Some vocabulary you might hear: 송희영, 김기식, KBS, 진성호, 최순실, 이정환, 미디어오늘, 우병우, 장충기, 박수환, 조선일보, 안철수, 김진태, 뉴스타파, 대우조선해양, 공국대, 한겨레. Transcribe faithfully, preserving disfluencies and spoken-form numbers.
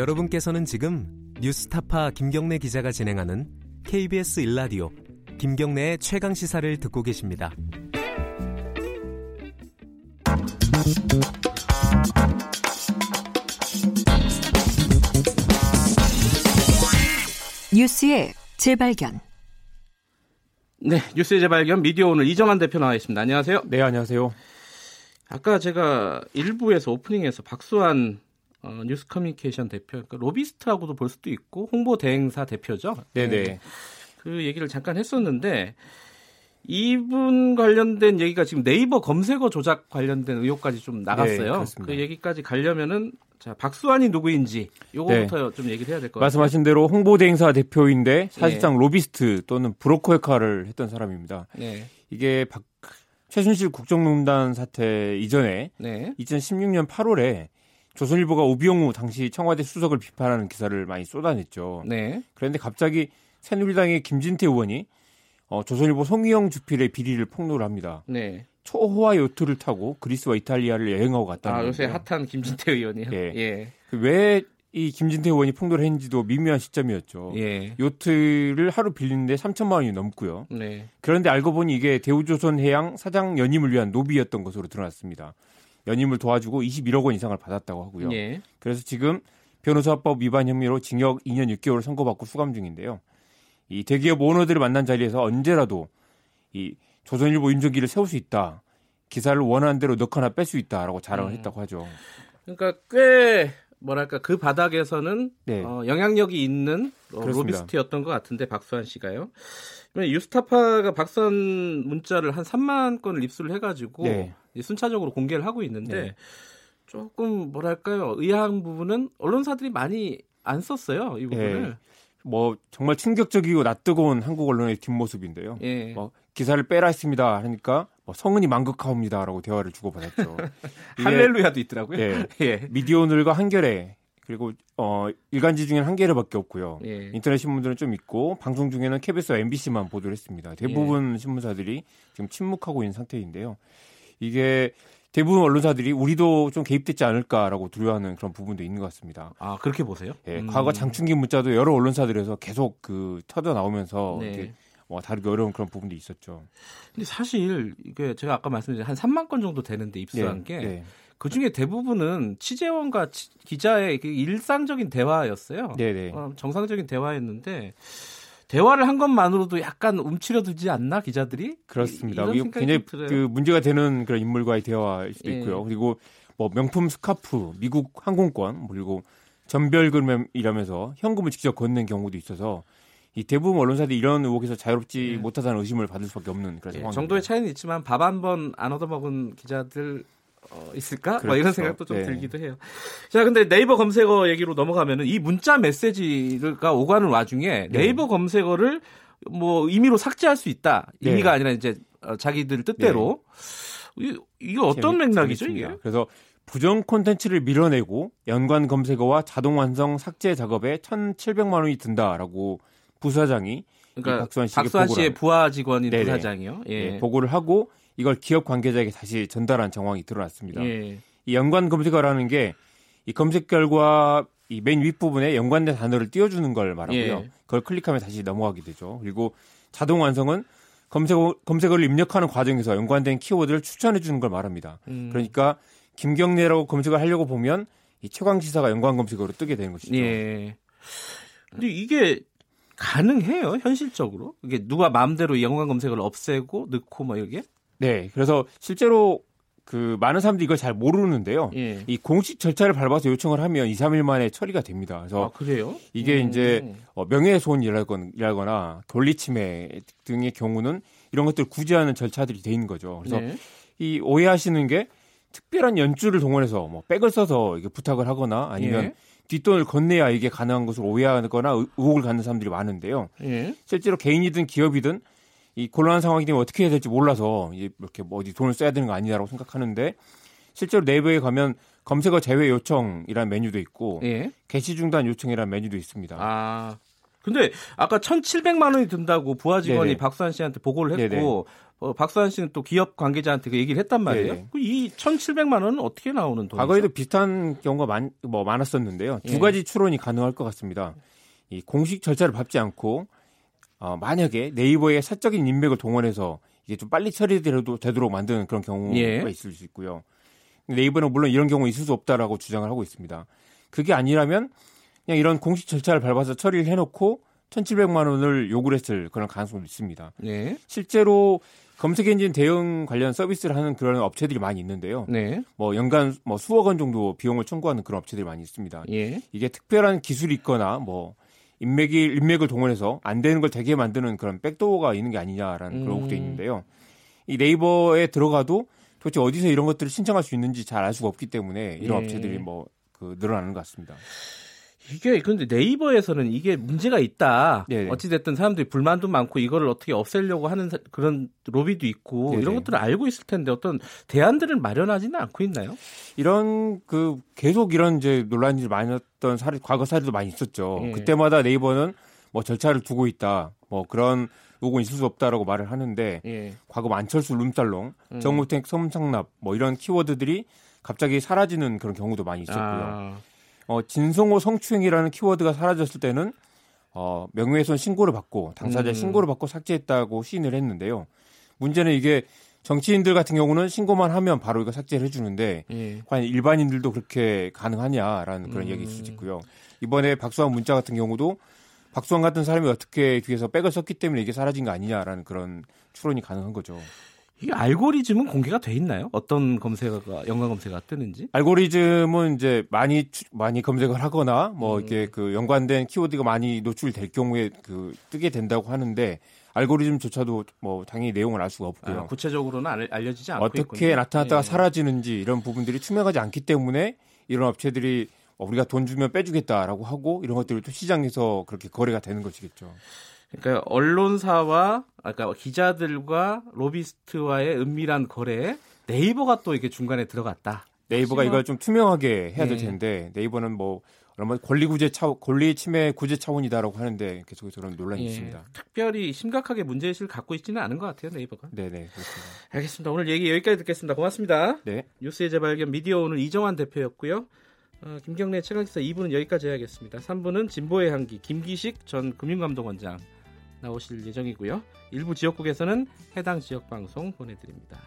여러분께서는 지금 뉴스타파 김경래 기자가 진행하는 케이비에스 일라디오 김경래의 최강시사를 듣고 계십니다. 뉴스의 재발견. 네, 뉴스의 재발견 미디어오늘 이정환 대표 나와 있습니다. 안녕하세요. 네, 안녕하세요. 아까 제가 일부에서 오프닝에서 박수환 어, 뉴스 커뮤니케이션 대표, 그러니까 로비스트라고도 볼 수도 있고 홍보 대행사 대표죠. 네네. 그 얘기를 잠깐 했었는데 이분 관련된 얘기가 지금 네이버 검색어 조작 관련된 의혹까지 좀 나갔어요. 네, 그 얘기까지 가려면은 자 박수환이 누구인지 요거부터 네. 좀 얘기를 해야 될 것 같아요. 말씀하신 대로 홍보 대행사 대표인데 사실상 네. 로비스트 또는 브로커 역할을 했던 사람입니다. 네. 이게 박, 최순실 국정농단 사태 이전에 네. 이천십육년 팔월에 조선일보가 우병우 당시 청와대 수석을 비판하는 기사를 많이 쏟아냈죠. 네. 그런데 갑자기 새누리당의 김진태 의원이 어, 조선일보 송희영 주필의 비리를 폭로를 합니다. 네. 초호화 요트를 타고 그리스와 이탈리아를 여행하고 갔다는 거예요. 아, 요새 건데요. 핫한 김진태 의원이요? 예. 예. 왜 이 김진태 의원이 폭로를 했는지도 미묘한 시점이었죠. 예. 요트를 하루 빌리는데 삼천만 원이 넘고요. 네. 그런데 알고 보니 이게 대우조선해양 사장 연임을 위한 노비였던 것으로 드러났습니다. 연임을 도와주고 이십일억 원 이상을 받았다고 하고요. 예. 그래서 지금 변호사법 위반 혐의로 징역 이 년 육 개월을 선고받고 수감 중인데요. 이 대기업 오너들을 만난 자리에서 언제라도 이 조선일보 윤정기를 세울 수 있다. 기사를 원하는 대로 넣거나 뺄 수 있다라고 자랑을 음. 했다고 하죠. 그러니까 꽤 뭐랄까 그 바닥에서는 네. 어, 영향력이 있는 어, 로비스트였던 것 같은데 박수환 씨가요. 유스타파가 박수환 문자를 한 삼만 건을 입수를 해가지고 네. 순차적으로 공개를 하고 있는데 네. 조금 뭐랄까요 의아한 부분은 언론사들이 많이 안 썼어요 이 부분을. 네. 뭐 정말 충격적이고 낯뜨거운 한국 언론의 뒷모습인데요. 예. 뭐 기사를 빼라 했습니다. 하니까 뭐 성은이 만극하옵니다라고 대화를 주고받았죠. 할렐루야도 있더라고요. 예. 예. 미디어오늘과 한겨레 그리고 어, 일간지 중에는 한겨레밖에 없고요. 예. 인터넷 신문들은 좀 있고 방송 중에는 케이비에스와 엠비씨만 보도를 했습니다. 대부분 예. 신문사들이 지금 침묵하고 있는 상태인데요. 이게 대부분 언론사들이 우리도 좀 개입됐지 않을까라고 두려워하는 그런 부분도 있는 것 같습니다. 아 그렇게 보세요? 예, 음. 과거 장충기 문자도 여러 언론사들에서 계속 그 터져 나오면서 네. 이렇게 뭐 다루기 어려운 그런 부분도 있었죠. 근데 사실 이게 제가 아까 말씀드린 한 삼만 건 정도 되는데 입수한 네. 게 네. 그중에 대부분은 취재원과 치, 기자의 일상적인 대화였어요. 네네. 어, 정상적인 대화였는데. 대화를 한 것만으로도 약간 움츠려들지 않나 기자들이? 그렇습니다. 이, 굉장히 그 문제가 되는 그런 인물과의 대화일 수도 예. 있고요. 그리고 뭐 명품 스카프, 미국 항공권 그리고 전별금이라면서 현금을 직접 건넨 경우도 있어서 이 대부분 언론사들이 이런 의혹에서 자유롭지 예. 못하다는 의심을 받을 수밖에 없는 그런 예. 상황입니다. 정도의 차이는 있지만 밥 한 번 안 얻어먹은 기자들 어, 있을까? 그렇죠. 뭐 이런 생각도 좀 네. 들기도 해요. 자, 근데 네이버 검색어 얘기로 넘어가면은 이 문자 메시지가 오가는 와중에 네이버 네. 검색어를 뭐 임의로 삭제할 수 있다. 네. 임의가 아니라 이제 자기들 뜻대로 네. 이, 이게 어떤 재밌, 맥락이죠? 재밌습니다. 이게? 그래서 부정 콘텐츠를 밀어내고 연관 검색어와 자동 완성 삭제 작업에 천칠백만 원이 든다라고 부사장이 그러니까 박수환, 박수환 씨의 부하 직원인 네네. 부사장이요. 예. 네, 보고를 하고. 이걸 기업 관계자에게 다시 전달한 정황이 드러났습니다. 예. 이 연관 검색어라는 게 이 검색 결과 이 맨 윗부분에 연관된 단어를 띄워주는 걸 말하고요. 예. 그걸 클릭하면 다시 넘어가게 되죠. 그리고 자동 완성은 검색어, 검색어를 입력하는 과정에서 연관된 키워드를 추천해 주는 걸 말합니다. 음. 그러니까 김경래라고 검색을 하려고 보면 이 최강시사가 연관 검색어로 뜨게 되는 것이죠. 예. 근데 이게... 가능해요? 현실적으로? 이게 누가 마음대로 연관 검색어를 없애고 넣고 뭐 이게? 네. 그래서 실제로 그 많은 사람들이 이걸 잘 모르는데요. 예. 이 공식 절차를 밟아서 요청을 하면 이, 삼 일 만에 처리가 됩니다. 그래서 아, 그래요? 이게 음. 이제 명예훼손이라거나 권리침해 등의 경우는 이런 것들을 구제하는 절차들이 돼 있는 거죠. 그래서 네. 이 오해하시는 게 특별한 연주를 동원해서 뭐 백을 써서 이게 부탁을 하거나 아니면 예. 뒷돈을 건네야 이게 가능한 것으로 오해하거나 의혹을 갖는 사람들이 많은데요. 예. 실제로 개인이든 기업이든 이 곤란한 상황이 되면 어떻게 해야 될지 몰라서 이렇게 뭐 어디 돈을 써야 되는 거 아니냐라고 생각하는데 실제로 네이버에 가면 검색어 제외 요청이라는 메뉴도 있고 예. 게시 중단 요청이라는 메뉴도 있습니다. 아 근데 아까 천칠백만 원이 든다고 부하 직원이 박수환 씨한테 보고를 했고 네네. 어, 박수환 씨는 또 기업 관계자한테 그 얘기를 했단 말이에요. 예. 이 천칠백만 원은 어떻게 나오는 돈이죠? 과거에도 비슷한 경우가 많, 뭐 많았었는데요. 두 예. 가지 추론이 가능할 것 같습니다. 이 공식 절차를 밟지 않고 어, 만약에 네이버의 사적인 인맥을 동원해서 이게 좀 빨리 처리되도 되도록 만드는 그런 경우가 예. 있을 수 있고요. 네이버는 물론 이런 경우 있을 수 없다라고 주장을 하고 있습니다. 그게 아니라면 그냥 이런 공식 절차를 밟아서 처리를 해놓고 천칠백만 원을 요구를 했을 그런 가능성도 있습니다. 네. 실제로 검색 엔진 대응 관련 서비스를 하는 그런 업체들이 많이 있는데요. 네. 뭐 연간 뭐 수억 원 정도 비용을 청구하는 그런 업체들이 많이 있습니다. 예. 이게 특별한 기술이 있거나 뭐 인맥이 인맥을 동원해서 안 되는 걸 되게 만드는 그런 백도어가 있는 게 아니냐라는 그런 의혹도 음. 있는데요. 이 네이버에 들어가도 도대체 어디서 이런 것들을 신청할 수 있는지 잘 알 수가 없기 때문에 이런 예. 업체들이 뭐 그 늘어나는 것 같습니다. 이게 근데 네이버에서는 이게 문제가 있다. 네네. 어찌됐든 사람들이 불만도 많고 이거를 어떻게 없애려고 하는 그런 로비도 있고 네네. 이런 것들을 알고 있을 텐데 어떤 대안들을 마련하지는 않고 있나요? 이런 그 계속 이런 이제 논란이 많았던 사례, 과거 사례도 많이 있었죠. 예. 그때마다 네이버는 뭐 절차를 두고 있다. 뭐 그런 요건 있을 수 없다라고 말을 하는데 예. 과거 안철수 룸살롱, 음. 정우택 성상납 뭐 이런 키워드들이 갑자기 사라지는 그런 경우도 많이 있었고요. 아. 어, 진성호 성추행이라는 키워드가 사라졌을 때는 어, 명예훼손 신고를 받고 당사자 음. 신고를 받고 삭제했다고 시인을 했는데요. 문제는 이게 정치인들 같은 경우는 신고만 하면 바로 이거 삭제를 해주는데 예. 과연 일반인들도 그렇게 가능하냐라는 그런 음. 이야기 있을 수 있고요. 이번에 박수환 문자 같은 경우도 박수환 같은 사람이 어떻게 뒤에서 백을 썼기 때문에 이게 사라진 거 아니냐라는 그런 추론이 가능한 거죠. 이 알고리즘은 공개가 돼 있나요? 어떤 검색어가 연관 검색어가 뜨는지? 알고리즘은 이제 많이 추, 많이 검색을 하거나 뭐 음. 이렇게 그 연관된 키워드가 많이 노출될 경우에 그 뜨게 된다고 하는데 알고리즘조차도 뭐 당연히 내용을 알 수가 없고요. 아, 구체적으로는 알, 알려지지 않고 어떻게 있군요. 나타났다가 예. 사라지는지 이런 부분들이 투명하지 않기 때문에 이런 업체들이 우리가 돈 주면 빼주겠다라고 하고 이런 것들을 또 시장에서 그렇게 거래가 되는 것이겠죠. 그러니까 언론사와 그러니까 기자들과 로비스트와의 은밀한 거래에 네이버가 또 이렇게 중간에 들어갔다. 네이버가 이걸 좀 투명하게 해야 될 텐데 네. 네이버는 뭐 얼마 권리구제 차 권리 침해 구제 차원이다라고 하는데 계속해서 그런 논란이 예. 있습니다. 특별히 심각하게 문제의식을 갖고 있지는 않은 것 같아요, 네이버가. 네네 그렇습니다. 알겠습니다. 오늘 얘기 여기까지 듣겠습니다. 고맙습니다. 네. 뉴스의 재발견 미디어오늘 이정환 대표였고요. 어, 김경래 최강기사 이 부는 여기까지 해야겠습니다. 삼 부는 진보의 향기 김기식 전 금융감독원장 나오실 예정이고요. 일부 지역국에서는 해당 지역 방송 보내드립니다.